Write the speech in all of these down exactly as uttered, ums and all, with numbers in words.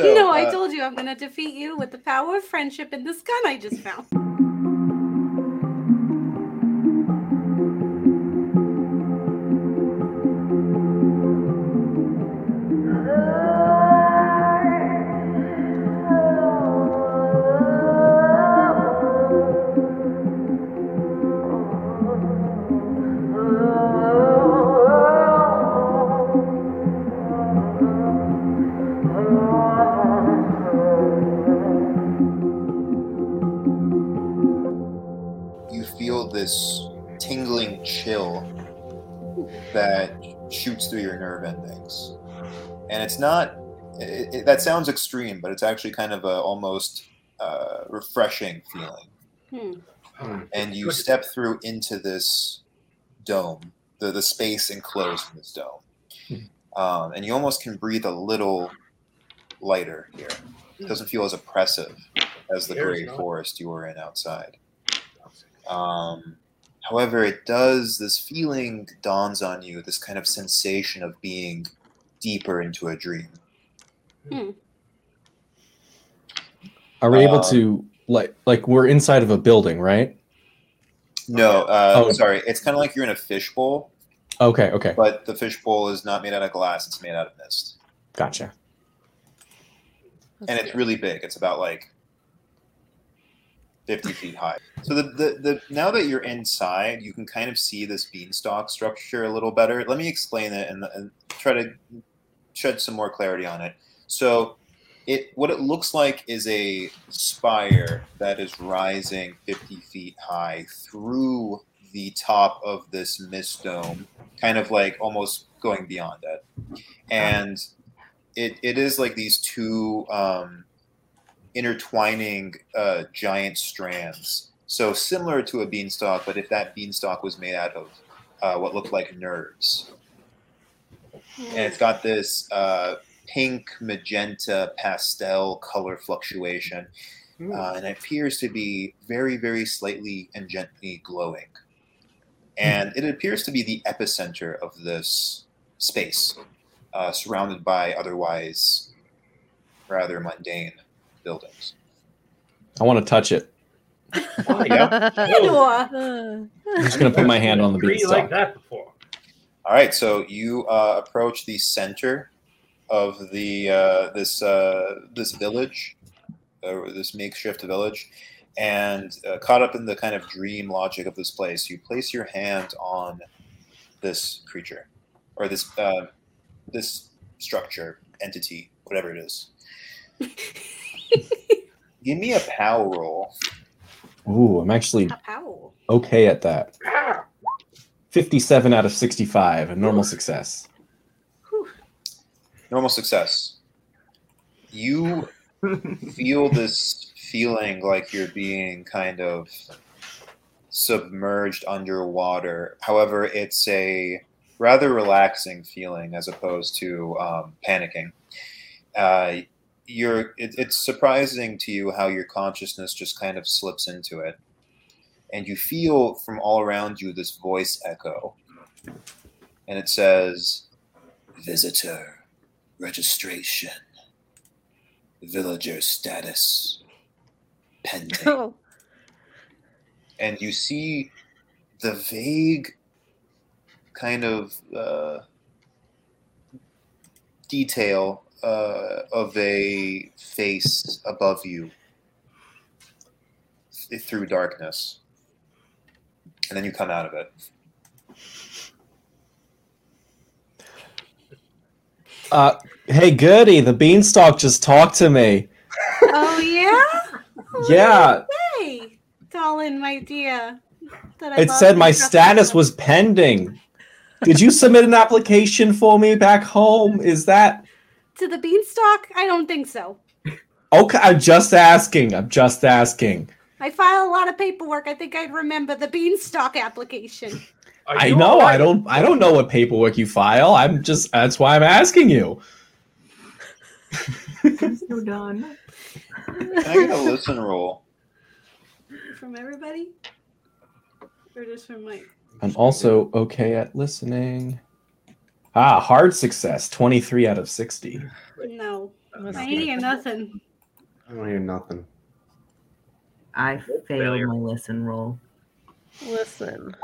So, you know, uh, I told you I'm going to defeat you with the power of friendship and this gun I just found. This tingling chill that shoots through your nerve endings, and it's not it, it, that sounds extreme, but it's actually kind of a almost uh, refreshing feeling. Hmm. And you step through into this dome, the the space enclosed in this dome, um, and you almost can breathe a little lighter here. It doesn't feel as oppressive as the gray forest you were in outside. Um, however, it does, this feeling dawns on you, this kind of sensation of being deeper into a dream. Hmm. Are we um, able to, like, like we're inside of a building, right? No, uh, oh. sorry. It's kind of like you're in a fishbowl. Okay, okay. But the fishbowl is not made out of glass, it's made out of mist. Gotcha. That's and good. It's really big. It's about like fifty feet high. So the, the the now that you're inside, you can kind of see this beanstalk structure a little better. Let me explain it and, and try to shed some more clarity on it. So it what it looks like is a spire that is rising fifty feet high through the top of this mist dome, kind of like almost going beyond it. And it it is like these two um intertwining uh, giant strands. So similar to a beanstalk, but if that beanstalk was made out of uh, what looked like nerves. And it's got this uh, pink, magenta, pastel color fluctuation. Uh, and it appears to be very, very slightly and gently glowing. And it appears to be the epicenter of this space, uh, surrounded by otherwise rather mundane buildings. I want to touch it. Oh, yeah. I'm just going to put my hand on the beanstalk. Like that before. All right, so you uh, approach the center of the uh, this uh, this village, or this makeshift village, and uh, caught up in the kind of dream logic of this place, you place your hand on this creature, or this uh, this structure, entity, whatever it is. Give me a pow roll. Ooh, I'm actually okay at that. fifty-seven out of sixty-five, a normal success. Normal success. You feel this feeling like you're being kind of submerged underwater. However, it's a rather relaxing feeling as opposed to um, panicking. Uh, You're, it, it's surprising to you how your consciousness just kind of slips into it. And you feel from all around you this voice echo. And it says, visitor registration, villager status, pending. Oh. And you see the vague kind of uh, detail Uh, of a face above you th- through darkness, and then you come out of it. Uh, hey, Goody, the beanstalk just talked to me. Oh yeah, yeah. Hey, Dolan, my dear. That I it said my status was pending. Did you submit an application for me back home? Is that? To the beanstalk? I don't think so. Okay, I'm just asking. I'm just asking. I file a lot of paperwork. I think I'd remember the beanstalk application. I know. Right? I don't. I don't know what paperwork you file. I'm just. That's why I'm asking you. I'm so done. Can I get a listen roll? From everybody, or just from Mike? I'm also okay at listening. Ah, hard success, twenty-three out of sixty. No. I ain't hear nothing. I don't hear nothing. I failed Failure. my listen roll. Listen.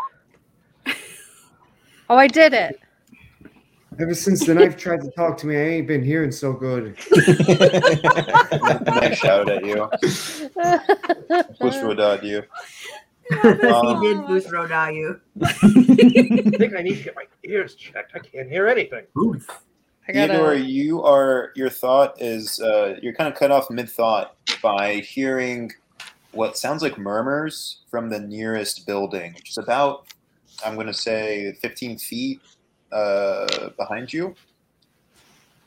Oh, I did it. Ever since the knife tried to talk to me, I ain't been hearing so good. I shout at you. Push Rodad you. Um, he did push Rodad you. I think I need to get my ears checked. I can't hear anything. Theodore, you are. Your thought is. Uh, you're kind of cut off mid-thought by hearing what sounds like murmurs from the nearest building, which is about, I'm going to say, fifteen feet. Uh, behind you,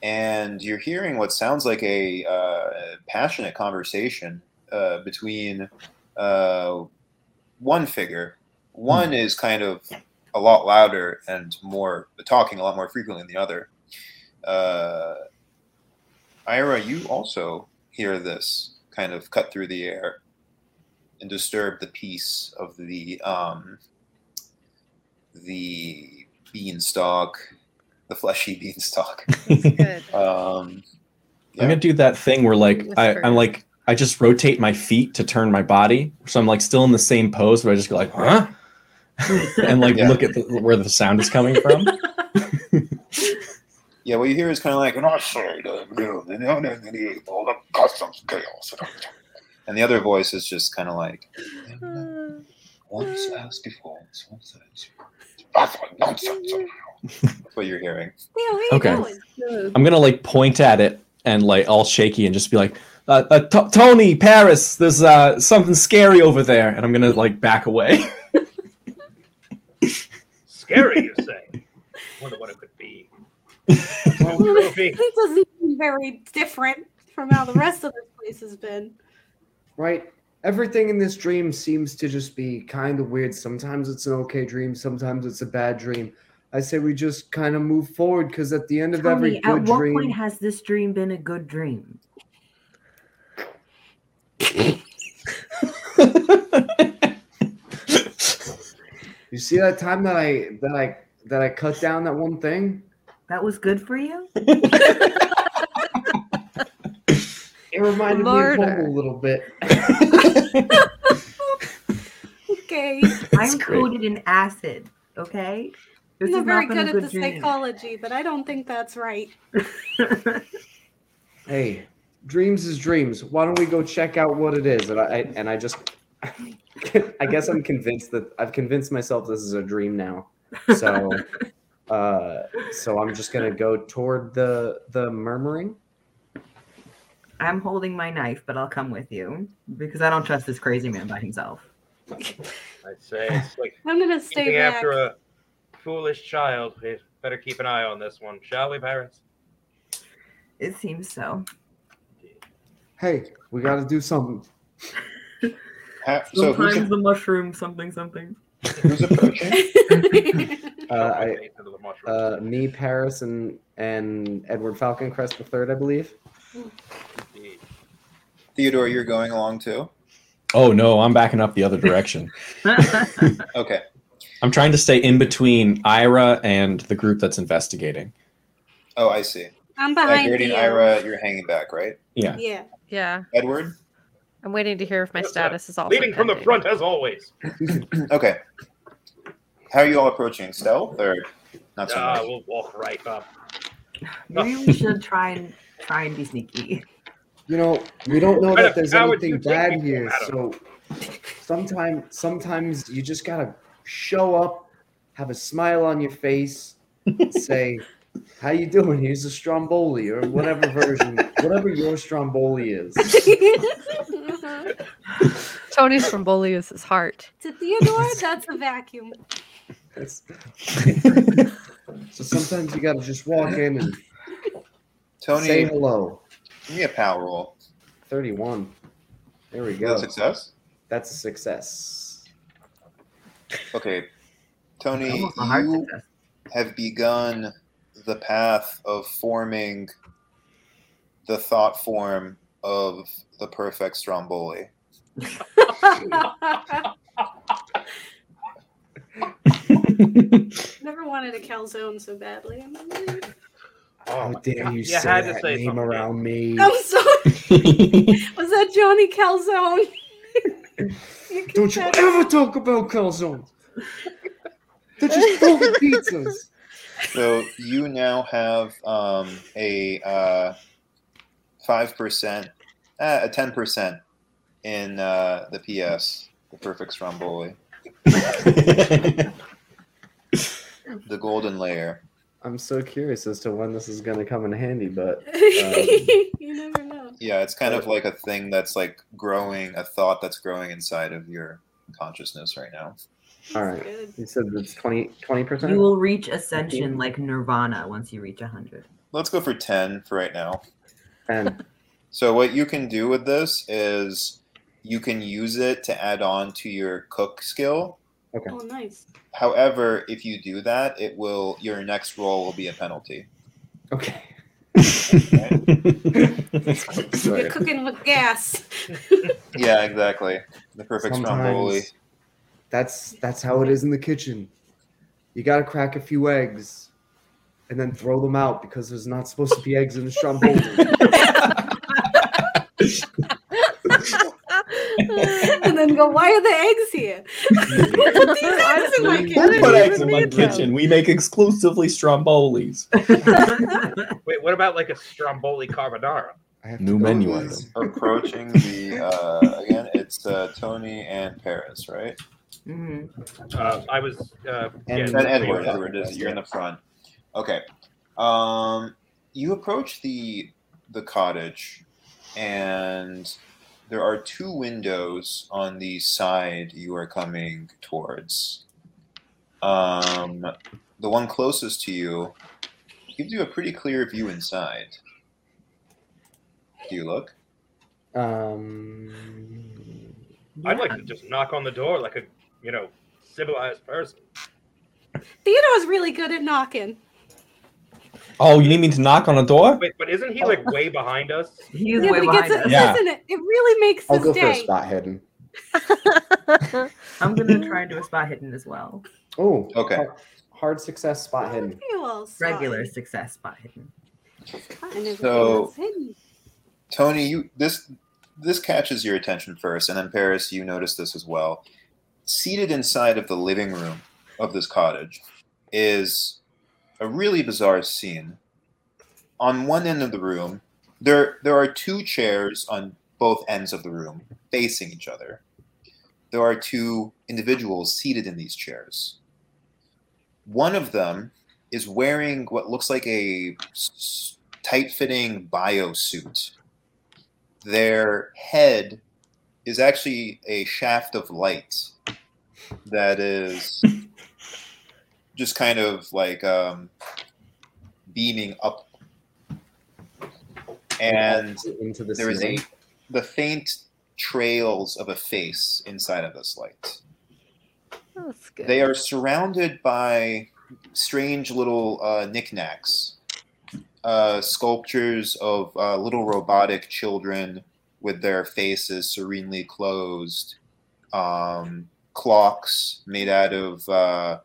and you're hearing what sounds like a uh, passionate conversation uh, between uh, one figure. One is kind of a lot louder and more talking a lot more frequently than the other. Uh, Ira, you also hear this kind of cut through the air and disturb the peace of the um, the. Beanstalk, the fleshy beanstalk. That's good. Um, yeah. I'm gonna do that thing where, like, I, I'm like, I just rotate my feet to turn my body, so I'm like still in the same pose, but I just go like, huh, and like yeah. look at the, where the sound is coming from. Yeah, what you hear is kind of like, and the other voice is just kind of like, once asked before, once asked before. That's what you're hearing. Yeah, where you okay. going? I'm gonna like point at it and like all shaky and just be like, uh, uh, T- Tony Paris, there's uh, something scary over there, and I'm gonna like back away. Scary, you say? Wonder what it could be. It doesn't seem very different from how the rest of this place has been. Right. Everything in this dream seems to just be kind of weird. Sometimes it's an okay dream. Sometimes it's a bad dream. I say we just kind of move forward because at the end of Tell every me, good dream... At what dream, point has this dream been a good dream? You see that time that I that I that I cut down that one thing? That was good for you? It reminded Murder. me of Bumble a little bit. Okay. That's I'm great. coated in acid, okay? This I'm not very good at the dream. psychology, but I don't think that's right. Hey, dreams is dreams. Why don't we go check out what it is? And I, I and I just, I guess I'm convinced that, I've convinced myself this is a dream now. So, uh, so I'm just going to go toward the the murmuring. I'm holding my knife, but I'll come with you because I don't trust this crazy man by himself. I'd say it's like I'm gonna stay back. After a foolish child. We better keep an eye on this one, shall we, Paris? It seems so. Hey, we gotta do something. uh, so Sometimes the mushroom, something, something. Who's approaching? uh, I, uh, me, Paris, and and Edward Falconcrest the third, I believe. Indeed. Theodore, you're going along too? Oh no, I'm backing up the other direction. Okay. I'm trying to stay in between Ira and the group that's investigating. Oh, I see. I'm behind uh, you. Ira, you're hanging back, right? Yeah. Yeah. Yeah. Edward? I'm waiting to hear if my status is all. Leading from the front as always. Okay. How are you all approaching? Stealth or not so uh, much? We'll walk right up. Maybe we should try and try and be sneaky. You know, we don't know that there's anything bad here, so sometimes sometimes you just gotta show up, have a smile on your face, say, "How you doing? Here's a Stromboli," or whatever version, whatever your Stromboli is. Tony's Stromboli is his heart. To Theodore, that's a vacuum. So sometimes you gotta just walk in and Tony, say hello. Give me a power roll. thirty-one. There we go. That's a success? That's a success. Okay. Tony, you have begun the path of forming the thought form of the perfect Stromboli. Never wanted a calzone so badly. How oh dare God. you, you say had that to say name something. around me? I'm sorry. Was that Johnny Calzone? you Don't you ever it. talk about calzones. They're just fucking pizzas. So you now have um, a uh, five percent, uh, a ten percent in uh, the P S, the perfect stromboli. The golden layer. I'm so curious as to when this is going to come in handy, but... Um, you never know. Yeah, it's kind of like a thing that's like growing, a thought that's growing inside of your consciousness right now. All right. You said it's twenty percent? You will reach ascension like nirvana once you reach one hundred. Let's go for ten for right now. ten. So what you can do with this is you can use it to add on to your cook skill. Okay. Oh, nice. However, if you do that, it will your next roll will be a penalty. Okay. okay. You're cooking with gas. Yeah, exactly. The perfect stromboli. That's that's how it is in the kitchen. You gotta crack a few eggs, and then throw them out because there's not supposed to be eggs in the stromboli. And then go, why are the eggs here? Put these eggs in my kitchen. We put eggs in my kitchen. We make exclusively strombolis. Wait, what about like a stromboli carbonara? New menu item. Approaching the uh, again, it's uh, Tony and Paris, right? Mm-hmm. Uh, I was. Uh, and yeah, Edward, Edward is you're in the front. Okay. Um, you approach the the cottage, and there are two windows on the side you are coming towards. Um, the one closest to you gives you a pretty clear view inside. Do you look? Um, yeah. I'd like to just knock on the door like a, you know, civilized person. Theodore's really good at knocking. Oh, you need me to knock on a door? Wait, but isn't he like way behind us? He's yeah, way behind us. Yeah. Listen, it really makes this day. I'll go day. for a spot hidden. I'm going to try and do a spot hidden as well. Oh, okay. Hard, hard success spot hidden. Regular success spot hidden. So, Tony, you this this catches your attention first, and then Paris, you notice this as well. Seated inside of the living room of this cottage is a really bizarre scene. On one end of the room, there there are two chairs on both ends of the room facing each other. There are two individuals seated in these chairs. One of them is wearing what looks like a tight-fitting biosuit. Their head is actually a shaft of light that is... just kind of like um, beaming up, and into the there is a, the faint trails of a face inside of this light. That's good. They are surrounded by strange little uh, knickknacks, uh, sculptures of uh, little robotic children with their faces serenely closed, um, clocks made out of. Uh,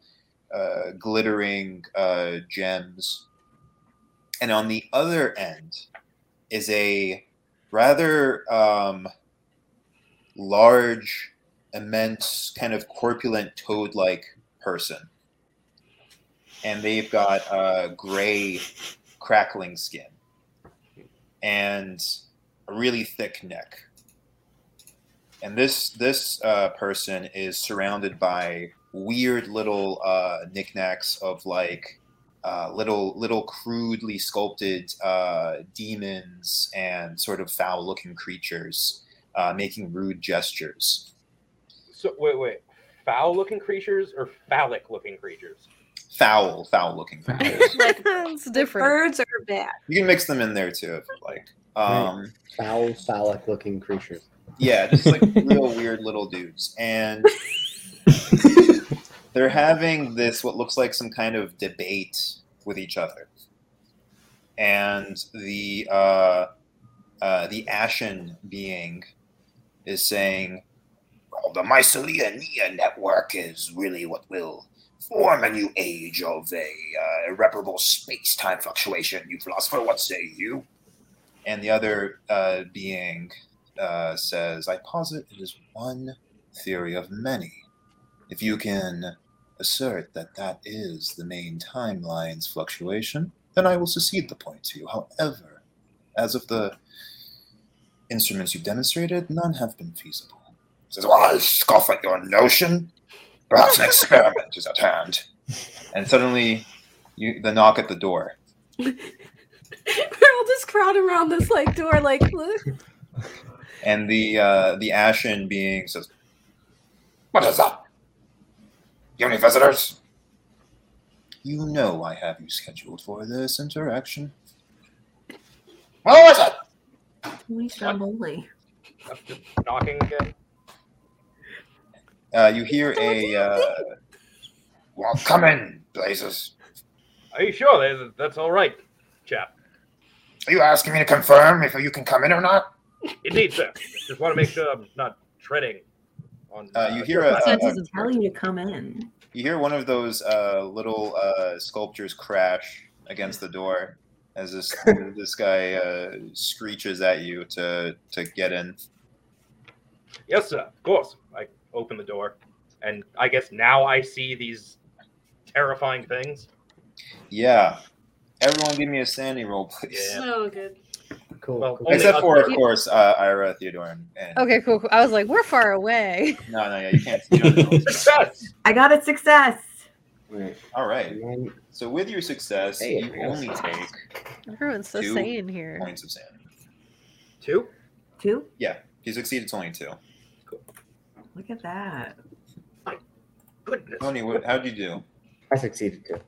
Uh, glittering uh, gems. And on the other end is a rather um, large, immense, kind of corpulent toad-like person. And they've got uh, gray, crackling skin and a really thick neck. And this, this uh, person is surrounded by weird little uh, knickknacks of like uh, little little crudely sculpted uh, demons and sort of foul-looking creatures uh, making rude gestures. So wait, wait, foul-looking creatures or phallic-looking creatures? Foul, foul-looking creatures. Like, it's different. Birds are bad. You can mix them in there too if you like. Um, foul, phallic-looking creatures. Yeah, just like real weird little dudes and. They're having this, what looks like some kind of debate with each other. And the uh, uh, the Ashen being is saying, well, the Mycelinia network is really what will form a new age of a uh, irreparable space-time fluctuation, you philosopher, what say you? And the other uh, being uh, says, I posit it is one theory of many. If you can assert that that is the main timeline's fluctuation, then I will secede the point to you. However, as of the instruments you've demonstrated, none have been feasible. Says, well, I scoff at your notion. Perhaps an experiment is at hand. And suddenly, you, the knock at the door. We're all just crowded around this like door, like, look. And the uh, the ashen being says, what is that? You have any visitors? You know I have you scheduled for this interaction. What was it? We shall only. Knocking again. Uh, you hear a, uh... well, come in, Blazes. Are you sure that's all right, chap? Are you asking me to confirm if you can come in or not? Indeed, sir. Just want to make sure I'm not treading on... Uh, you hear a... Uh, is telling you to come in. You hear one of those uh, little uh, sculptures crash against the door as this this guy uh, screeches at you to to get in. Yes, sir. Of course. I... open the door, and I guess now I see these terrifying things. Yeah. Everyone give me a sanity roll, please. Yeah. Oh, good. Cool. Well, cool. Except for, of course, uh, Ira, Theodore, and... and okay, cool, cool. I was like, we're far away. No, no, yeah, you can't. You don't know. Success! I got a success! Wait. All right. So with your success, hey, you only take... Everyone's so sane here. Points of sanity. Two? Two? Yeah. If you succeed, it's only two. Look at that. My goodness. Tony, what, how'd you do? I succeeded too.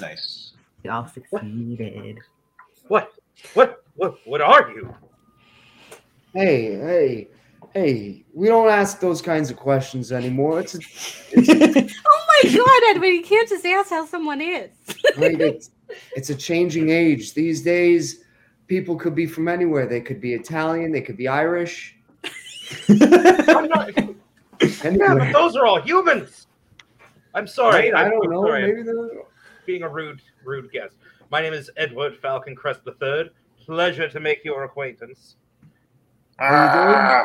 Nice. We all succeeded. What? What? What? What are you? Hey, hey, hey. We don't ask those kinds of questions anymore. It's a, it's a, oh my God, Edward, you can't just ask how someone is. Right, it's, it's a changing age. These days, people could be from anywhere. They could be Italian. They could be Irish. I'm not... Anyway. Yeah, but those are all humans. I'm sorry. I, I don't I'm know. Sorry. Maybe they're... Being a rude, rude guest. My name is Edward Falconcrest the third. Pleasure to make your acquaintance. Ah.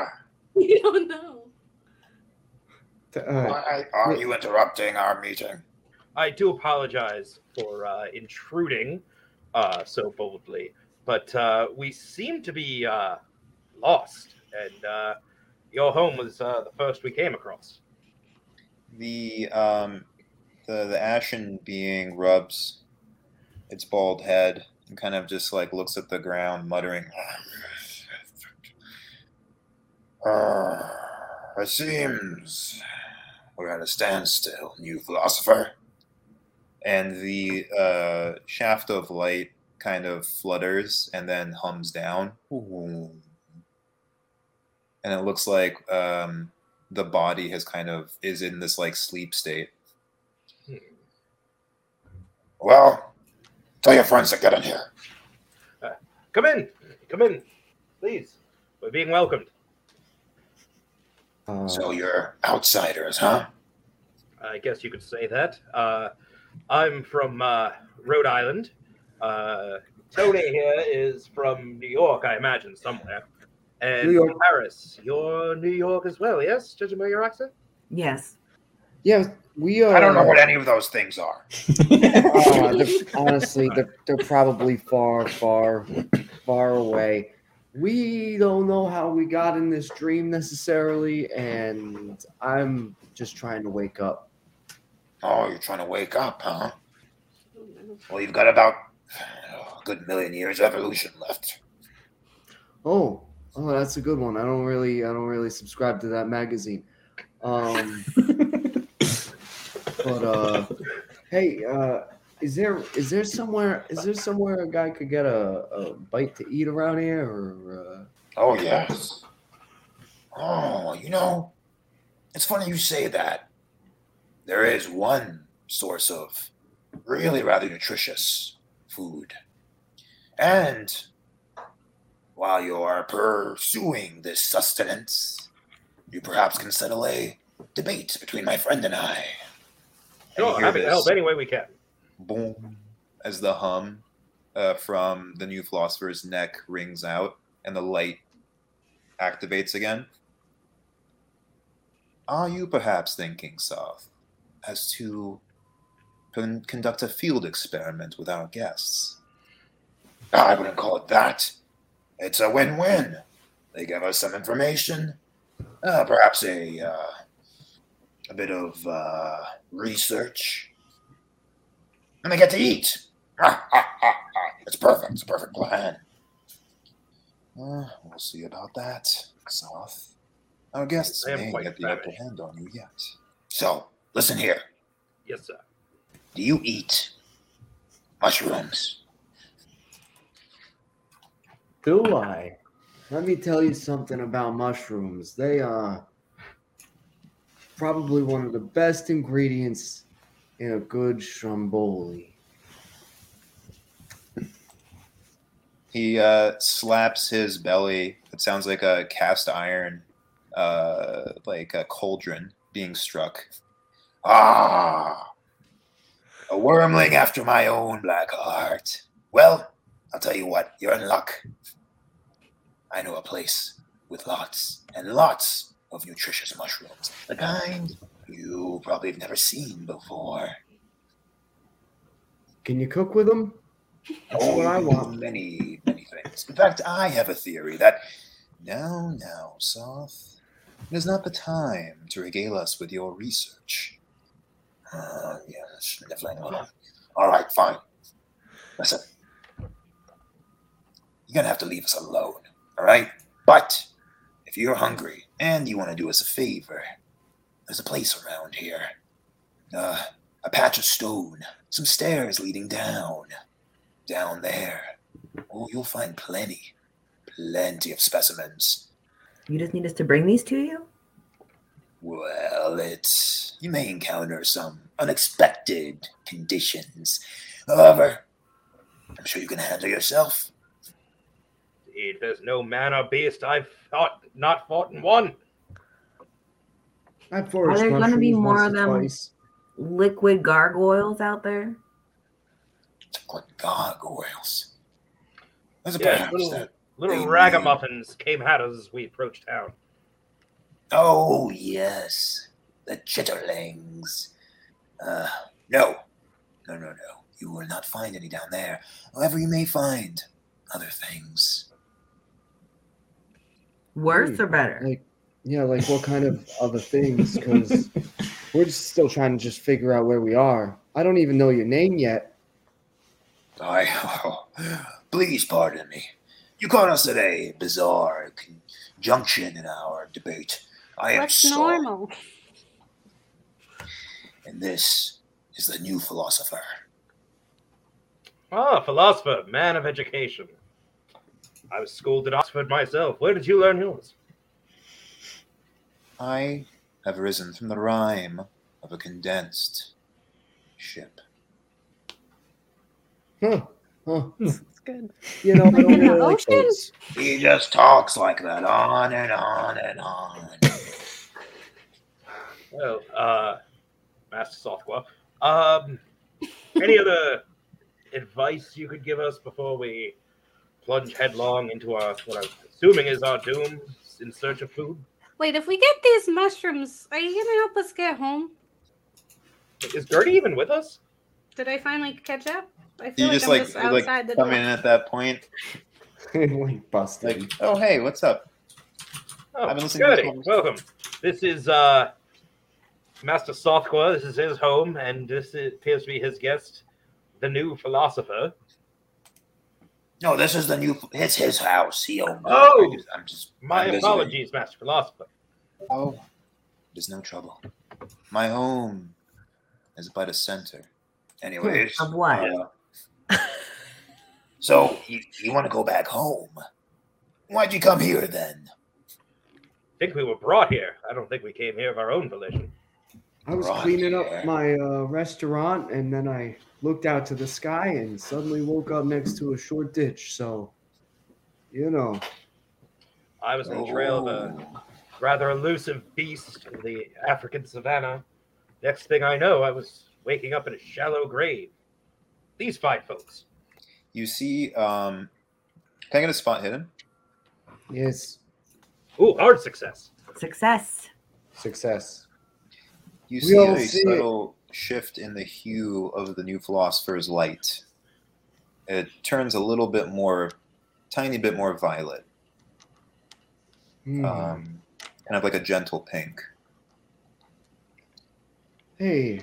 You don't know. Why are you interrupting our meeting? I do apologize for uh, intruding uh, so boldly, but uh, we seem to be uh, lost and. Uh, Your home was uh, the first we came across. The um, the the ashen being rubs its bald head and kind of just like looks at the ground, muttering. Uh, it seems we're at a standstill, new philosopher. And the uh, shaft of light kind of flutters and then hums down. Ooh. And it looks like um, the body has kind of is in this like sleep state. Well, tell your friends to get in here. Uh, come in, come in, please. We're being welcomed. Uh, so you're outsiders, huh? I guess you could say that. Uh, I'm from uh, Rhode Island. Uh, Tony here is from New York, I imagine, somewhere. And New York. Paris, you're New York as well, yes? Judging by your accent? Yes. Yeah, we are. I don't know what any of those things are. uh, they're, honestly, they're, they're probably far, far, far away. We don't know how we got in this dream necessarily, and I'm just trying to wake up. Oh, you're trying to wake up, huh? Well, you've got about oh, a good million years of evolution left. Oh. Oh, that's a good one. I don't really, I don't really subscribe to that magazine. Um, but uh, hey, uh, is there is there somewhere is there somewhere a guy could get a, a bite to eat around here? Or uh... oh yes. Oh, you know, it's funny you say that. There is one source of really rather nutritious food, and. While you are pursuing this sustenance, you perhaps can settle a debate between my friend and I. Sure, happy to help any way we can. Boom, as the hum uh, from the new philosopher's neck rings out and the light activates again. Are you perhaps thinking, Soth, as to con- conduct a field experiment with our guests? I wouldn't call it that. It's a win-win. They give us some information, uh, perhaps a uh, a bit of uh, research, and they get to eat. Ha, ha, ha, ha. It's perfect. It's a perfect plan. Uh, we'll see about that, Soth. Our guests may get the upper hand on you yet. So, listen here. Yes, sir. Do you eat mushrooms? Do I? Let me tell you something about mushrooms. They are probably one of the best ingredients in a good stromboli. He uh, slaps his belly. It sounds like a cast iron. Uh, like a cauldron being struck. Ah, a wormling after my own black heart. Well, I'll tell you what, you're in luck. I know a place with lots and lots of nutritious mushrooms, the kind you probably have never seen before. Can you cook with them? That's oh, what I want. Many, many things. In fact, I have a theory that now, now, Soth, it is not the time to regale us with your research. Uh, yeah, sniffling along. All right, fine. Listen, you're going to have to leave us alone, all right? But if you're hungry and you want to do us a favor, there's a place around here. Uh, a patch of stone, some stairs leading down. Down there. Oh, you'll find plenty, plenty of specimens. You just need us to bring these to you? Well, it's... You may encounter some unexpected conditions. However, I'm sure you can handle yourself. It is no man or beast I've fought, not fought and won. I've Are there going to be more of them twice. Liquid gargoyles out there? Liquid gargoyles? That's a yeah, perhaps Little ragamuffins came at us as we approached town. Oh, yes. The chitterlings. Uh, no. No, no, no. You will not find any down there. However, you may find other things. Worse or better? Like, yeah, like what kind of other things? Because we're just still trying to just figure out where we are. I don't even know your name yet. I, oh, please pardon me. You caught us at a bizarre conjunction in our debate. I am That's sorry. normal. And this is the new philosopher. Ah, philosopher, man of education. I was schooled at Oxford myself. Where did you learn yours? I have risen from the rime of a condensed ship. Huh. Huh. Good. You know, like really ocean. Like he just talks like that on and on and on. Well, uh, Master Sothqua, um, any other advice you could give us before we plunge headlong into our what I'm assuming is our doom in search of food? Wait, if we get these mushrooms, are you going to help us get home? Is Gertie even with us? Did I finally catch up? I feel you like just I'm like, just outside like come door. in at that point. like busted. Like, oh hey, what's up? Oh, I've been listening good. to this Welcome. This is uh, Master Sothqua. This is his home, and this is, appears to be his guest, the new philosopher. No, this is the new. It's his house. He owns. Oh, it. I'm just. My I'm apologies, visiting. Master Philosopher. Oh, there's no trouble. My home is but a center. Anyways, of what? Uh, So, you, you want to go back home? Why'd you come here, then? I think we were brought here. I don't think we came here of our own volition. I was brought cleaning here. up my uh, restaurant, and then I looked out to the sky and suddenly woke up next to a short ditch. So, you know. I was on the trail of a rather elusive beast in the African savannah. Next thing I know, I was waking up in a shallow grave. These fine folks. You see, um, can I get a spot hidden? Yes. Ooh, hard success. Success. Success. You see a subtle shift in the hue of the new philosopher's light. It turns a little bit more, tiny bit more violet. Mm. Um, kind of like a gentle pink. Hey,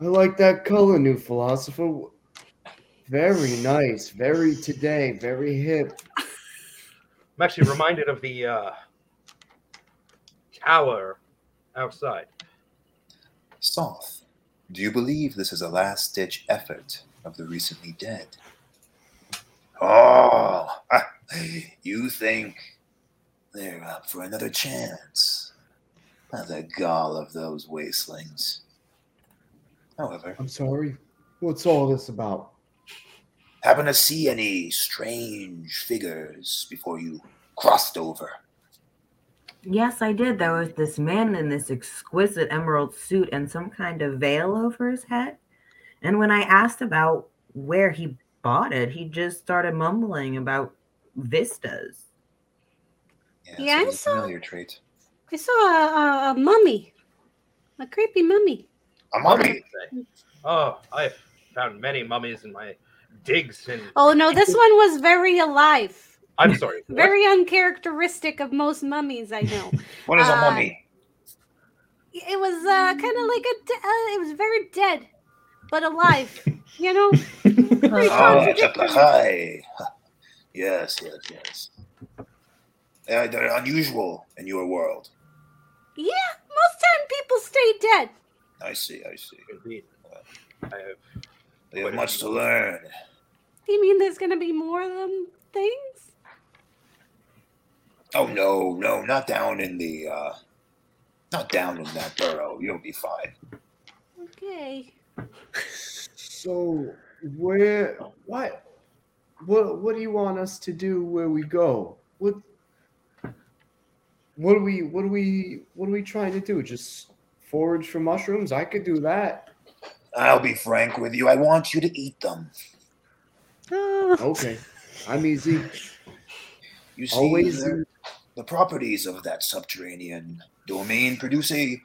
I like that color, new philosopher. Very nice, very today, very hip. I'm actually reminded of the uh, tower outside. Soth, do you believe this is a last-ditch effort of the recently dead? Oh, you think they're up for another chance? By the gall of those waistlings. However... I'm sorry? What's all this about? Happen to see any strange figures before you crossed over? Yes, I did. There was this man in this exquisite emerald suit and some kind of veil over his head. And when I asked about where he bought it, he just started mumbling about vistas. Yeah, yeah I, saw, familiar trait. I saw a, a, a mummy. A creepy mummy. A mummy? Oh, I've found many mummies in my... digs and oh no, this one was very alive. I'm sorry. Very uncharacteristic of most mummies I know. What is uh, a mummy? It was uh, kind of like a. De- uh, it was very dead, but alive. You know. Oh, yes, yes, yes. Uh, they're unusual in your world. Yeah, most time people stay dead. I see. I see. Indeed. I have. They have much to learn. You mean there's going to be more of them things? Oh, no, no, not down in the, uh, not down in that burrow. You'll be fine. Okay. So, where, what, what, what do you want us to do where we go? What, what are we, what are we, what are we trying to do? Just forage for mushrooms? I could do that. I'll be frank with you. I want you to eat them. Okay. I'm easy. You see, Always the, the properties of that subterranean domain produce a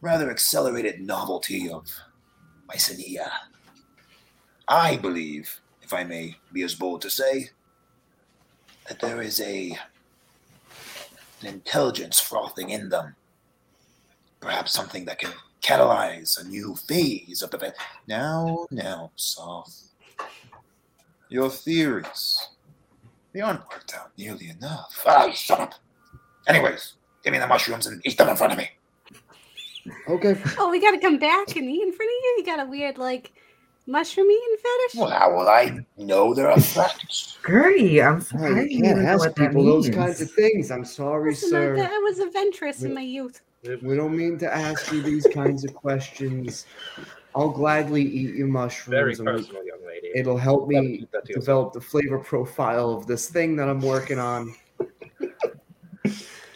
rather accelerated novelty of Mycelinia. I believe, if I may be as bold to say, that there is a an intelligence frothing in them. Perhaps something that can catalyze a new phase of the event. Now, now, Soth. Your theories, they aren't worked out nearly enough. Ah, shut up. Anyways, give me the mushrooms and eat them in front of me. Okay. Oh, we gotta come back and eat in front of you? You got a weird, like, mushroom eating fetish? Well, how will I know there are facts? Gertie, I'm sorry. Oh, you can't ask people those kinds of things. I'm sorry, Listen, sir. I, I was adventurous yeah. in my youth. We don't mean to ask you these kinds of questions. I'll gladly eat your mushrooms. Very personal, young lady. It'll help me develop the flavor profile of this thing that I'm working on.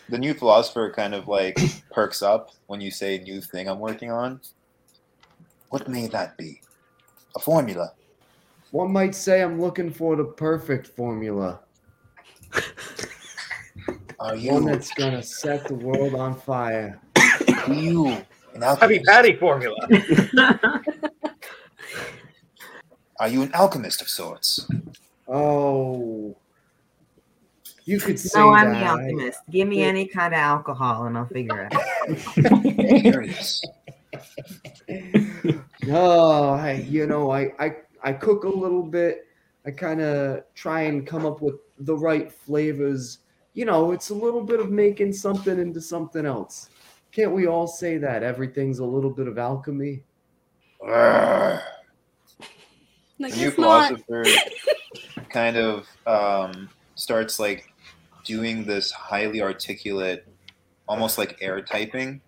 The new philosopher kind of like perks up when you say new thing I'm working on. What may that be? A formula. One might say I'm looking for the perfect formula. Are you... One that's going to set the world on fire. You. Happy Patty formula. Are you an alchemist of sorts? Oh. You could say No, I'm that. The alchemist. Give me any kind of alcohol and I'll figure it out. Curious. No, I, you know, I, I, I cook a little bit. I kind of try and come up with the right flavors. You know, it's a little bit of making something into something else. Can't we all say that? Everything's a little bit of alchemy. Like the new philosopher not. kind of um, starts, like, doing this highly articulate, almost like air typing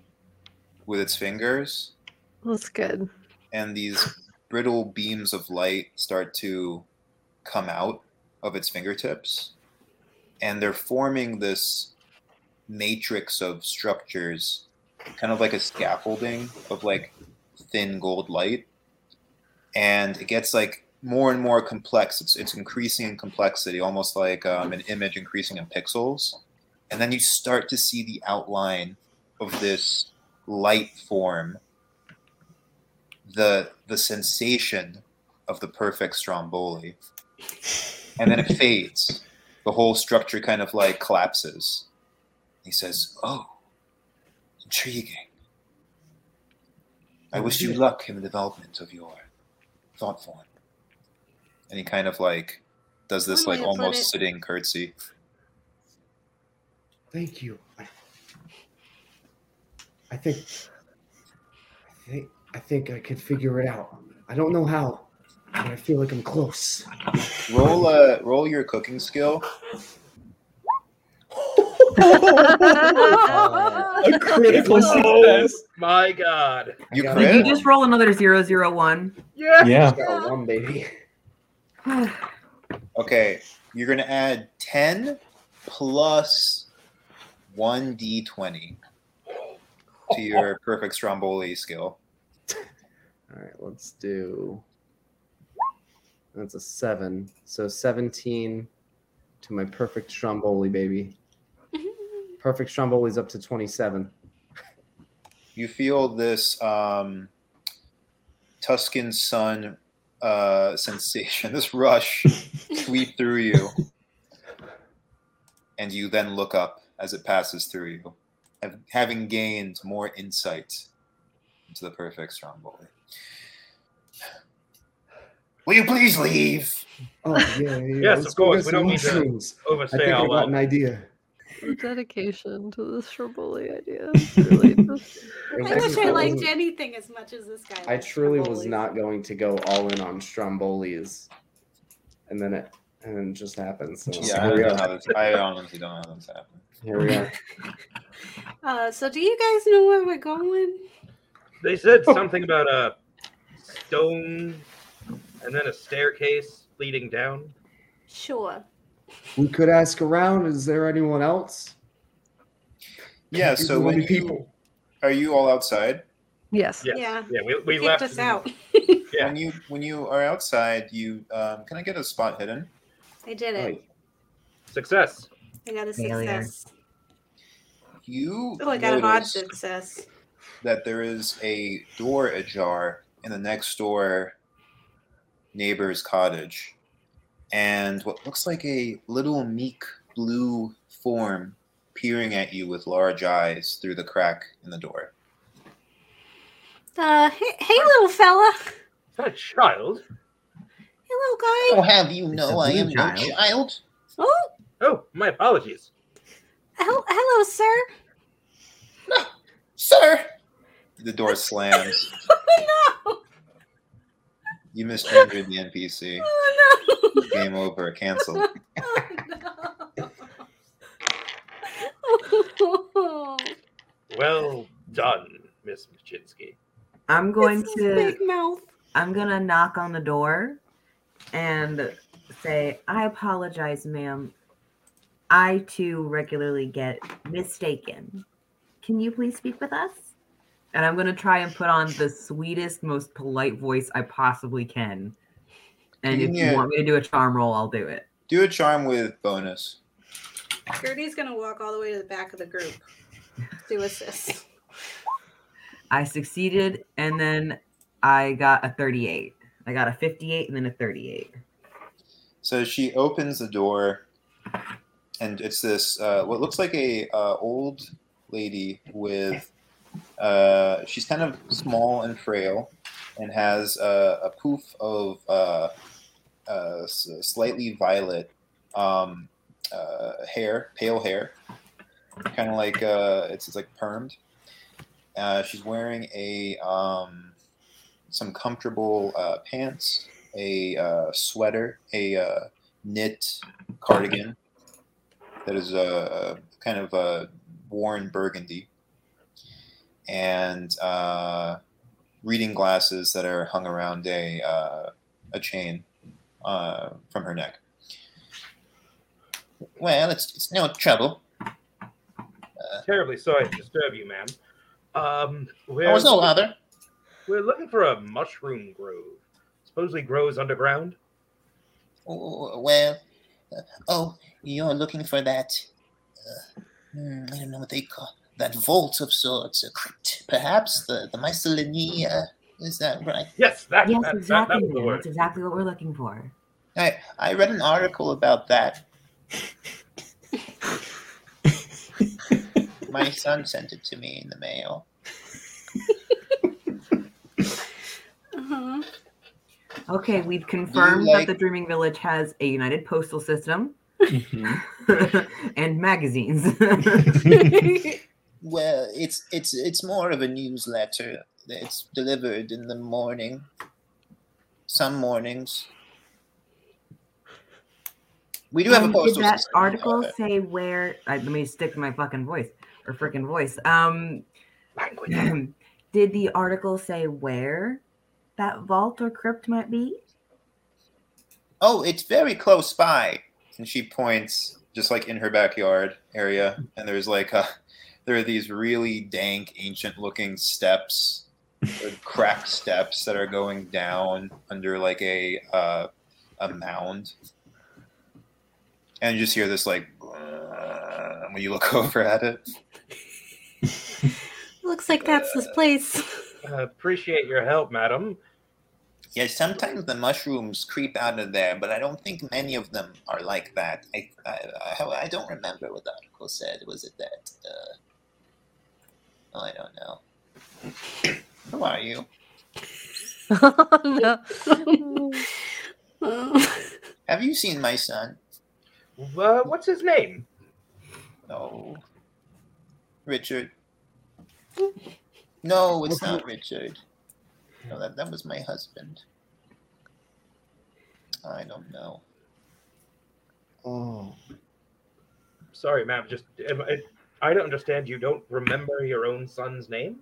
with its fingers. That's good. And these brittle beams of light start to come out of its fingertips. And they're forming this matrix of structures, kind of like a scaffolding of like thin gold light. and it gets like more and more complex. It's it's increasing in complexity, almost like um, an image increasing in pixels. And then you start to see the outline of this light form, the the sensation of the perfect stromboli. And then it fades. The whole structure kind of like collapses. He says, "Oh, intriguing. I wish you luck in the development of your thought form." And he kind of like does this like almost sitting curtsy. Thank you. I think, I think, I think I could figure it out. I don't know how, but I feel like I'm close. Roll, uh, roll your cooking skill. uh, a critical success! Oh, my God! You crit? Did you just roll another zero zero one? Yeah. Yeah. yeah. One baby. Okay, you're gonna add ten plus one d twenty to your perfect stromboli skill. All right, let's do. That's a seven, so seventeen to my perfect stromboli, baby. Perfect stromboli's up to twenty-seven. You feel this um, Tuscan sun uh, sensation, this rush sweep through you, and you then look up as it passes through you, having gained more insight into the perfect stromboli. Will you please leave? Oh, yeah, yeah. Yes, Let's of course. We don't need to overstay I think our I got an idea. The dedication to this stromboli idea. Really I wish I liked anything as much as this guy. I truly stromboli. was not going to go all in on strombolis. And then it and then it just happens. So. Yeah, I, don't know how this, I honestly don't know how this happened. Here we are. Uh, so do you guys know where we're going? They said something about a stone... and then a staircase leading down? Sure. We could ask around. Is there anyone else? Yeah, so when you, people. Are you all outside? Yes. yes. Yeah. Yeah, we, we left. Us out. yeah. When you when you are outside, you um, can I get a spot hidden? I did it. Right. Success. I got a success. You Oh, I got an odd success. That there is a door ajar in the next door neighbor's cottage, and what looks like a little meek blue form peering at you with large eyes through the crack in the door. Uh, hey, hey little fella. Is that a child? Hey, little guy. Oh, have you know I am no child? Oh. Oh, my apologies. Oh, hello, sir. No, sir. The door slams. Oh, no. You misgendered the N P C. Oh, no. Game over. Canceled. Oh, no. Oh. Well done, Miss Machinsky. I'm going it's to... big mouth. I'm going to knock on the door and say, I apologize, ma'am. I, too, regularly get mistaken. Can you please speak with us? And I'm going to try and put on the sweetest, most polite voice I possibly can. And if yeah. you want me to do a charm roll, I'll do it. Do a charm with bonus. Gertie's going to walk all the way to the back of the group to assist. I succeeded, and then I got a thirty-eight. I got a fifty-eight and then a thirty-eight. So she opens the door, and it's this, uh, what looks like a uh, old lady with... Uh, she's kind of small and frail, and has uh, a poof of uh, uh, slightly violet um, uh, hair, pale hair, kind of like uh, it's, it's like permed. Uh, she's wearing a um, some comfortable uh, pants, a uh, sweater, a uh, knit cardigan that is uh, kind of uh, worn burgundy. And uh, reading glasses that are hung around a uh, a chain uh, from her neck. Well, it's it's no trouble. Uh, Terribly sorry to disturb you, ma'am. Um, we're, oh, it's no bother. We're looking for a mushroom grove. It's supposedly grows underground. Oh, well, uh, oh, you're looking for that, uh, I don't know what they call that vault of sorts, a crypt, perhaps, the, the Mycelinia, is that right? Yes, that, yes that, exactly that, that, that that's exactly what we're looking for. I, I read an article about that. My son sent it to me in the mail. Uh-huh. Okay, we've confirmed like... that the Dreaming Village has a united postal system mm-hmm. and magazines. Well, it's it's it's more of a newsletter. It's delivered in the morning, some mornings. We do have and a postal system. Did that article say where? Uh, let me stick to my fucking voice or freaking voice. Um, did the article say where that vault or crypt might be? Oh, it's very close by. And she points, just like in her backyard area, and there's like a, there are these really dank, ancient-looking steps, cracked steps that are going down under like a uh, a mound. And you just hear this, like, uh, when you look over at it. Looks like that's uh, this place. I appreciate your help, madam. Yeah, sometimes the mushrooms creep out of there, but I don't think many of them are like that. I I, I, I don't remember what the article said. Was it that? Uh, oh, I don't know. Who are you? Oh, no. Have you seen my son? Uh, what's his name? Oh, Richard. No, it's not Richard. No, that, that was my husband. I don't know. Oh. Sorry, ma'am. Just I, I don't understand. You don't remember your own son's name?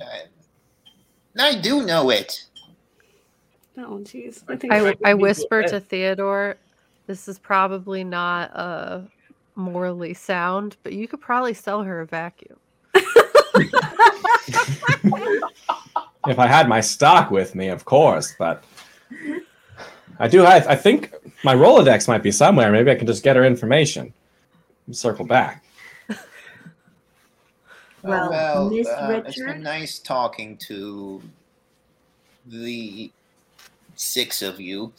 I, I do know it. Oh, jeez. I, I, I whisper to Theodore... This is probably not uh, morally sound, but you could probably sell her a vacuum. If I had my stock with me, of course, but I do have, I think my Rolodex might be somewhere. Maybe I can just get her information and circle back. Well, well Miss uh, Richard? It's been nice talking to the six of you.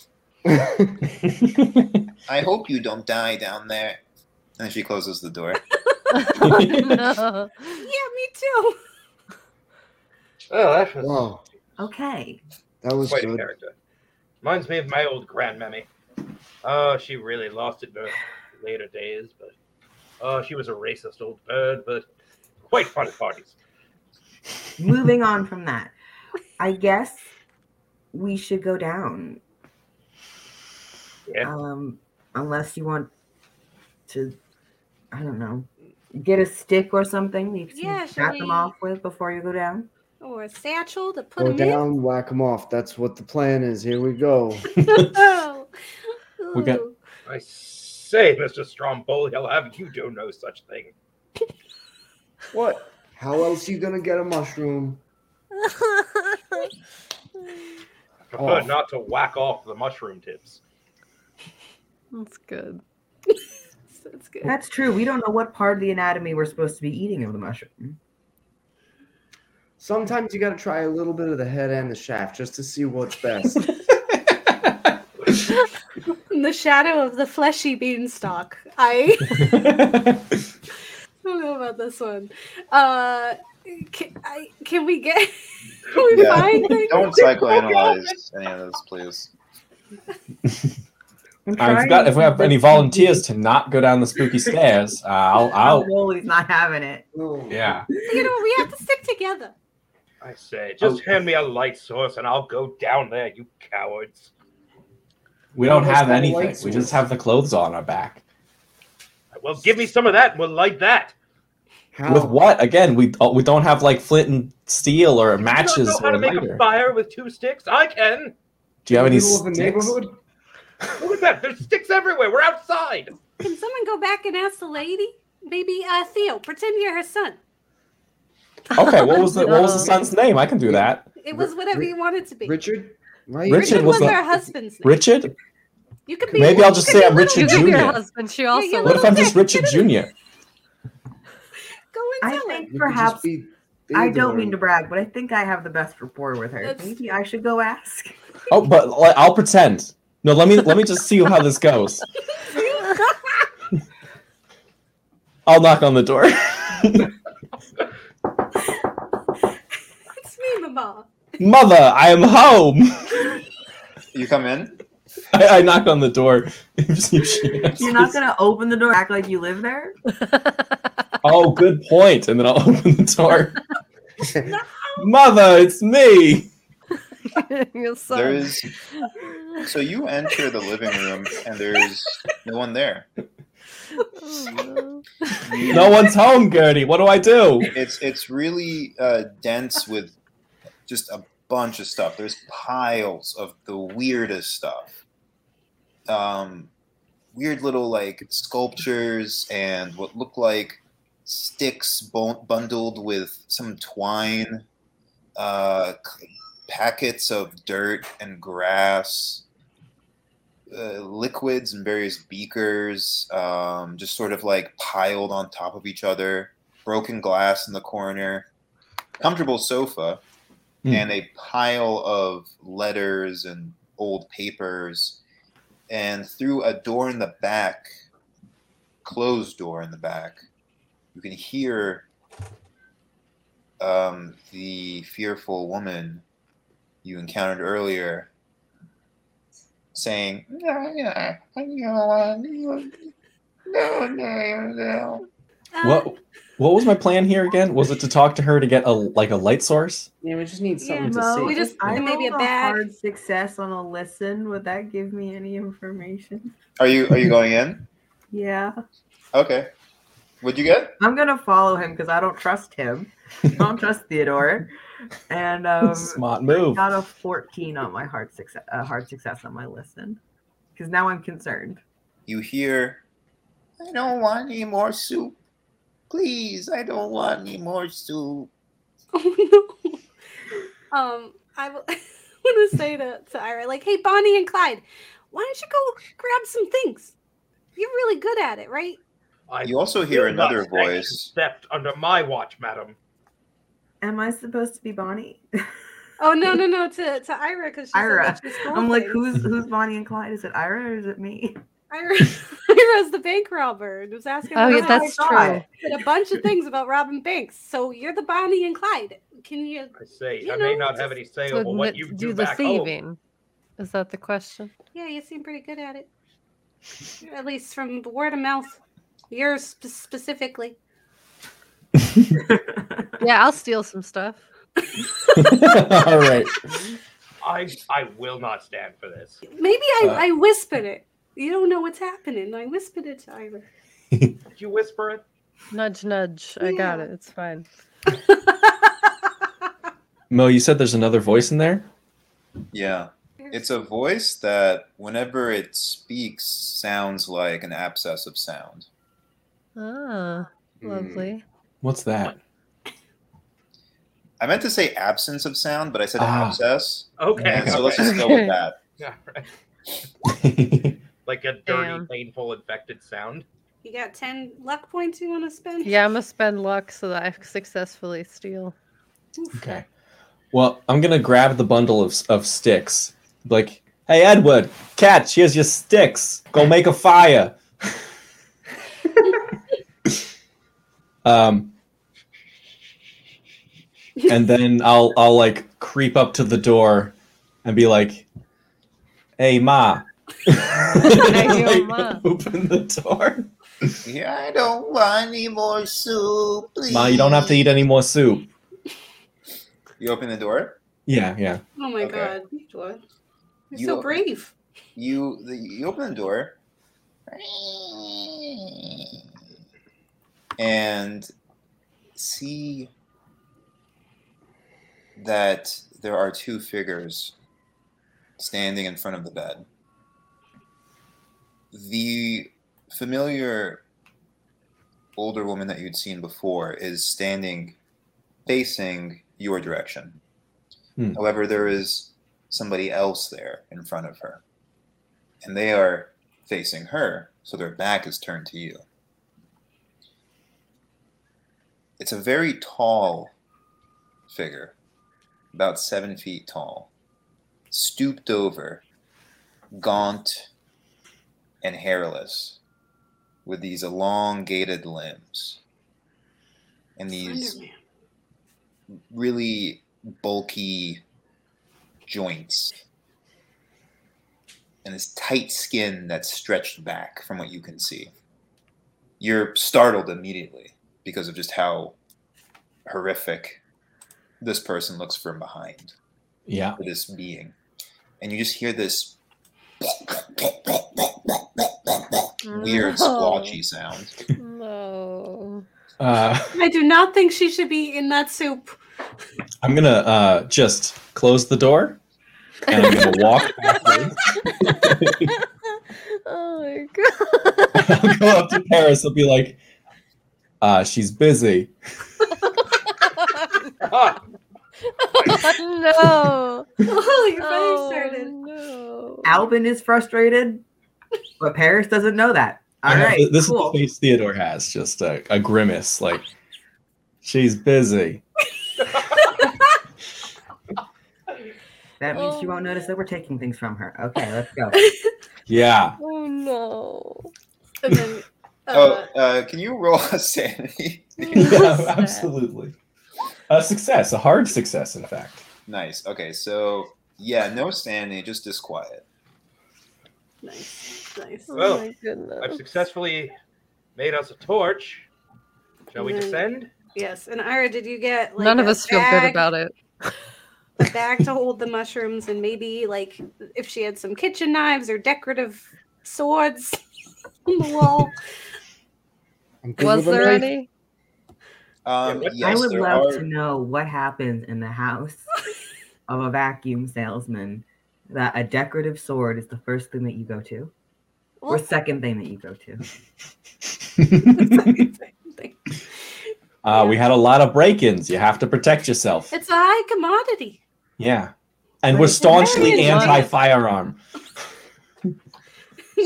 I hope you don't die down there. And she closes the door. Oh, no. Yeah, me too. Oh, that was... Wow. Okay. That was quite good. A character. Reminds me of my old grandmammy. Oh, she really lost it in later days, but oh, she was a racist old bird, but quite fun parties. Moving on from that, I guess we should go down. Yeah. Um, unless you want to, I don't know, get a stick or something you can yeah, snap we... them off with before you go down. Or a satchel to put go them down, in. Go down, whack them off. That's what the plan is. Here we go. Oh. We got... I say, Mister Stromboli, I'll have you do no such thing. What? How else are you going to get a mushroom? I prefer oh. not to whack off the mushroom tips. That's good. That's good. That's true. We don't know what part of the anatomy we're supposed to be eating of the mushroom. Sometimes you got to try a little bit of the head and the shaft just to see what's best. In the shadow of the fleshy beanstalk. I, I don't know about this one. Uh, can, I, can we get... Can we yeah. find don't psychoanalyze any of those, please. I forgot if we have any volunteers to not go down the spooky stairs. Uh, I'll. I'll... Oh, he's not having it. Ooh. Yeah. You know, we have to stick together. I say, just oh. hand me a light source and I'll go down there, you cowards. We don't have anything. We just have the clothes on our back. Well, give me some of that and we'll light that. How? With what? Again, we we don't have like flint and steel or matches. You don't know how or to make lighter. A fire with two sticks? I can. Do you have any sticks? In the neighborhood? Look at that! There's sticks everywhere! We're outside! Can someone go back and ask the lady? Maybe uh, Theo, pretend you're her son. Okay, what was the what was the son's name? I can do that. It was whatever you wanted to be. Richard? Right. Richard, Richard was her husband's name. Richard? You could be. Maybe I'll just say I'm Richard Junior Your husband. She also. Yeah, what if I'm just Richard Junior? Go and I think it. Perhaps. I don't mean to brag, but I think I have the best rapport with her. That's... Maybe I should go ask. Oh, but I'll pretend. No, let me let me just see how this goes. I'll knock on the door. It's me, Mama. Mother, I am home. You come in? I, I knock on the door. You're not going to open the door, act like you live there? Oh, good point. And then I'll open the door. No. Mother, it's me. There is, so you enter the living room and there's no one there. Oh, no. You, no one's home, Gertie. What do I do? It's it's really uh, dense with just a bunch of stuff. There's piles of the weirdest stuff. Um, weird little like sculptures and what look like sticks bo- bundled with some twine, uh, packets of dirt and grass. Uh, liquids and various beakers, um, just sort of like piled on top of each other, broken glass in the corner, comfortable sofa, mm. and a pile of letters and old papers. And through a door in the back, closed door in the back, you can hear um, the fearful woman you encountered earlier saying, no, no, no, no, no. What, what was my plan here again? Was it to talk to her to get a like a light source? Yeah, we just need something yeah, to see. We just I maybe a bag. Hard success on a listen. Would that give me any information? Are you are you going in? Yeah. Okay. What'd you get? I'm gonna follow him because I don't trust him. I don't trust Theodore. And um, smart move. I got a fourteen on my hard success. Uh, hard success on my listen, because now I'm concerned. You hear? I don't want any more soup, please. I don't want any more soup. Oh no. Um, I want to say to to Ira, like, hey, Bonnie and Clyde, why don't you go grab some things? You're really good at it, right? I you also hear another voice. Stepped under my watch, madam. Am I supposed to be Bonnie? Oh no no no to, to Ira because she's Ira. I'm like who's who's Bonnie and Clyde? Is it Ira or is it me? Ira Ira's the bank robber and was asking. Oh yeah, that's true. I said a bunch of things about robbing banks. So you're the Bonnie and Clyde. Can you? I say you I know, may not have any say over what you do, do back thieving. Home. Is that the question? Yeah, you seem pretty good at it. At least from the word of mouth. Yours sp- specifically. Yeah, I'll steal some stuff. All right. I I will not stand for this. Maybe I, uh, I whispered it. You don't know what's happening. I whispered it to Ira. Did you whisper it? Nudge, nudge. Yeah. I got it. It's fine. Mo, you said there's another voice in there? Yeah. It's a voice that, whenever it speaks, sounds like an abscess of sound. Ah, lovely. Mm. What's that? I meant to say absence of sound, but I said ah. abscess. Okay. And so let's just go with that. Yeah, right. Like a dirty, Damn. painful, infected sound. You got ten luck points you want to spend? Yeah, I'm going to spend luck so that I successfully steal. Okay. Well, I'm going to grab the bundle of, of sticks. Like, hey, Edward, catch, here's your sticks. Go make a fire. um... And then I'll I'll like creep up to the door and be like, "Hey, Ma!" Hey, like, Ma. Open the door. Yeah, I don't want any more soup, please. Ma, you don't have to eat any more soup. You open the door? Yeah, yeah. Oh my okay. God, you're you so brave. You you open the door, and see. That there are two figures standing in front of the bed. The familiar older woman that you'd seen before is standing facing your direction. Hmm. However, there is somebody else there in front of her. And they are facing her, so their back is turned to you. It's a very tall figure, about seven feet tall, stooped over, gaunt and hairless, with these elongated limbs and these really bulky joints and this tight skin that's stretched back from what you can see. You're startled immediately because of just how horrific this person looks from behind. Yeah. This being. And you just hear this weird splotchy sound. No. Uh, I do not think she should be in that soup. I'm going to uh, just close the door and I'm going to walk backwards. Oh my God. I'll go up to Paris. I'll be like, uh, she's busy. Oh, no. Oh, your oh, face started. No. Albin is frustrated, but Paris doesn't know that. All I right. Know, this cool. is the face Theodore has, just a, a grimace like, she's busy. That means oh, she won't notice that we're taking things from her. Okay, let's go. Yeah. Oh, no. And then, uh, oh, uh, can you roll a sanity? Yeah, absolutely. A success, a hard success, in fact. Nice. Okay, so, yeah, no sanity, just disquiet. Nice, nice. Oh, well, my goodness. I've successfully made us a torch. Shall we descend? Yes, and Ira, did you get, like, none of us bag, feel good about it. A bag to hold the mushrooms, and maybe, like, if she had some kitchen knives or decorative swords on the wall. Was there knife. Any? Um, yes, I would love are... to know what happens in the house of a vacuum salesman that a decorative sword is the first thing that you go to, well, or second thing that you go to. second thing. Uh, yeah. We had a lot of break-ins. You have to protect yourself. It's a high commodity. Yeah, and but we're staunchly anti-firearm.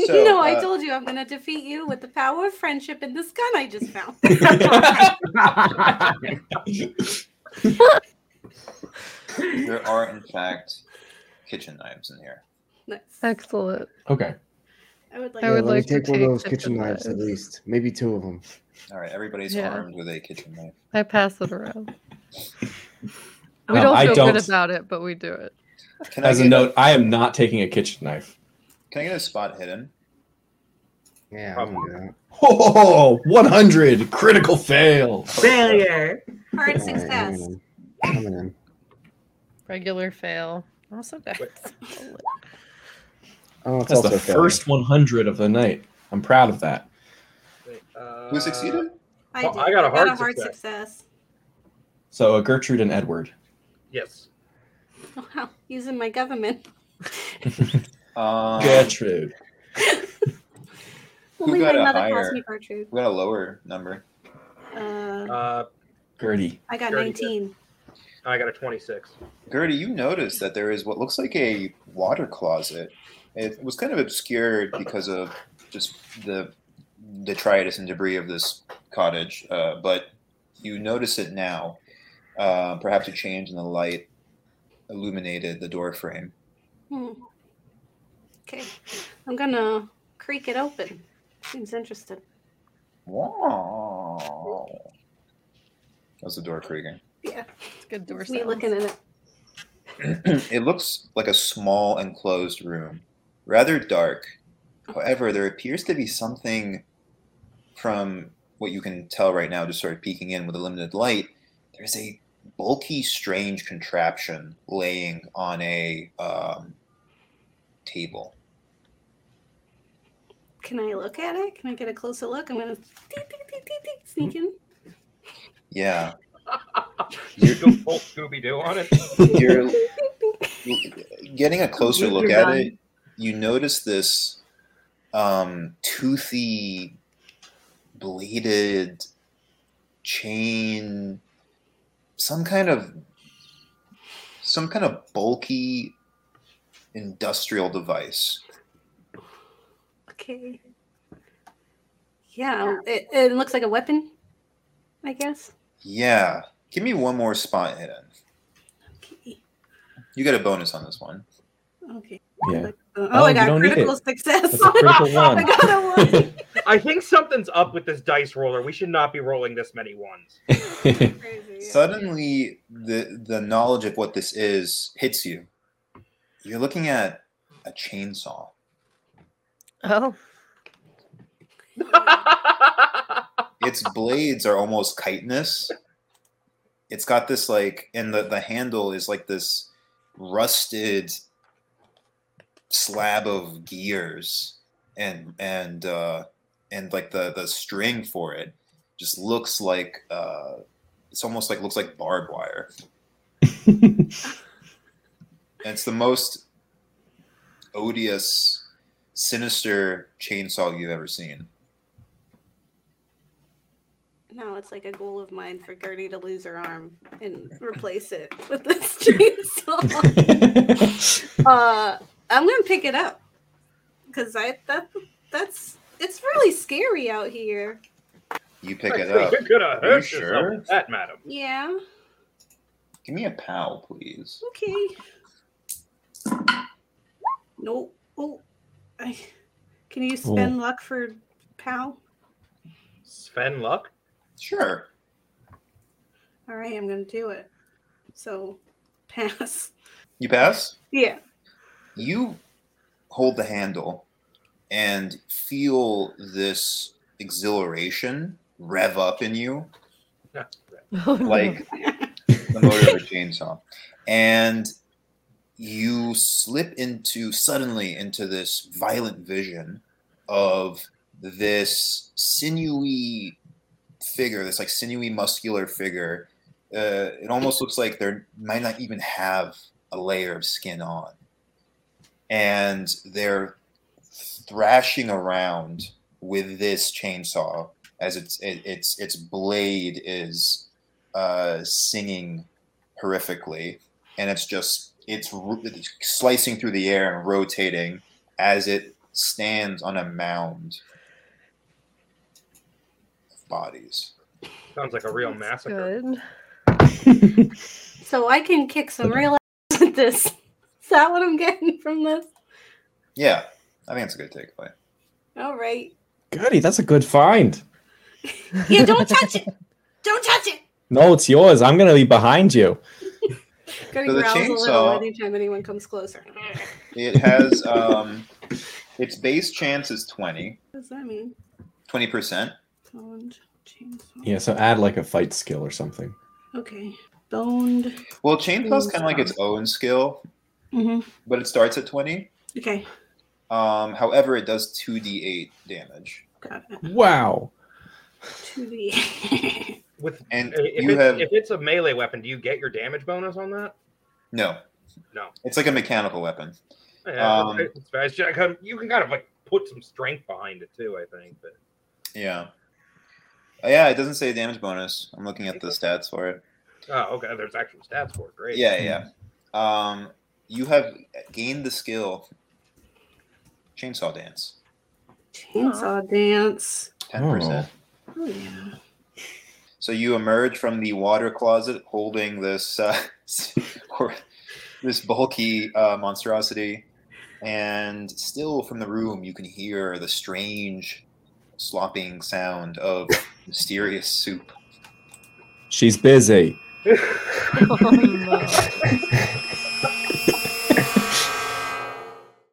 So, no, uh, I told you I'm going to defeat you with the power of friendship and this gun I just found. There are, in fact, kitchen knives in here. Nice. Excellent. Okay. I would like, I would yeah, like take to take one of those kitchen knives, knives, at least. Maybe two of them. All right, everybody's yeah. armed with a kitchen knife. I pass it around. We um, don't feel don't... good about it, but we do it. Can As I a note, a... I am not taking a kitchen knife. Can I get a spot hidden? Yeah. Probably. Oh, one hundred critical fail. Failure. Hard success. Right, coming in. Regular fail. Also bad. Oh, that's also the failure. First one hundred of the night. I'm proud of that. Wait, uh, Who succeeded? I, oh, I got a hard, got a hard success. success. So a Gertrude and Edward. Yes. Oh, wow. Using my government. Um, Gertrude. Only my mother higher, calls me Gertrude. We got a lower number. Uh, uh, Gertie. I got Gertie nineteen. Did. I got a twenty-six. Gertie, you notice that there is what looks like a water closet. It was kind of obscured because of just the detritus and debris of this cottage, uh, but you notice it now. Uh, perhaps a change in the light illuminated the door frame. Hmm. Okay, I'm gonna creak it open. Seems interested. Wow. That's the door creaking. Yeah, it's a good door sound. Me looking at it. It looks like a small enclosed room, rather dark. However, there appears to be something from what you can tell right now, just sort of peeking in with a limited light. There's a bulky, strange contraption laying on a um, table. Can I look at it? Can I get a closer look? I'm going to sneak in. Yeah. You're doing full Scooby-Doo on it? You're getting a closer look You're at done. it. You notice this um, toothy, bladed chain, some kind of some kind of bulky industrial device. Okay. Yeah, it, it looks like a weapon, I guess. Yeah. Give me one more spot hidden. Okay. You get a bonus on this one. Okay. Yeah. Oh, oh I got critical success. That's a critical one. I got a one. I think something's up with this dice roller. We should not be rolling this many ones. Crazy, yeah. Suddenly, the the knowledge of what this is hits you. You're looking at a chainsaw. Oh. Its blades are almost chitinous. It's got this like, and the, the handle is like this rusted slab of gears, and and uh, and like the, the string for it just looks like uh, it's almost like looks like barbed wire. It's the most odious, sinister chainsaw you've ever seen. No, it's like a goal of mine for Gertie to lose her arm and replace it with this chainsaw. uh, I'm gonna pick it up because I that that's it's really scary out here. You pick I it up. You could have hurt sure? with that, madam. Yeah. Give me a pal, please. Okay. No. Oh, I, can you spend Ooh. luck for pal? Spend luck. Sure. All right, I'm going to do it. So, pass. You pass? Yeah. You hold the handle and feel this exhilaration rev up in you. Like the motor of a chainsaw. And you slip into, suddenly, into this violent vision of this sinewy figure, this like sinewy muscular figure. Uh, it almost looks like they might not even have a layer of skin on. And they're thrashing around with this chainsaw as its it, its its blade is uh, singing horrifically, and it's just it's, it's slicing through the air and rotating as it stands on a mound. Bodies. Sounds like a real That's massacre. So I can kick some real ass with this. Is that what I'm getting from this? Yeah, I think it's a good takeaway. All right. Goody, that's a good find. Yeah, don't touch it. Don't touch it. No, it's yours. I'm gonna be behind you. Goody so growls chainsaw, a little anytime anyone comes closer. It has um, its base chance is twenty. What does that mean? Twenty percent. Boned chainsaw. Yeah, so add like a fight skill or something. Okay. Boned. Well, chainsaw's kind of like its own skill, mm-hmm. but it starts at twenty. Okay. Um. However, it does two d eight damage. Got it. Wow. two d eight. With and if you it's, have if it's a melee weapon, do you get your damage bonus on that? No. No. It's like a mechanical weapon. Yeah, um, it's, it's, it's, you can kind of like put some strength behind it too, I think. But yeah. Oh, yeah, it doesn't say damage bonus. I'm looking at the stats for it. Oh, okay. There's actual stats for it. Great. Yeah, yeah. Um, you have gained the skill Chainsaw Dance. Chainsaw Dance. ten percent. Oh, oh yeah. So you emerge from the water closet holding this uh, this bulky uh, monstrosity, and still from the room you can hear the strange slopping sound of mysterious soup. She's busy. Oh, no.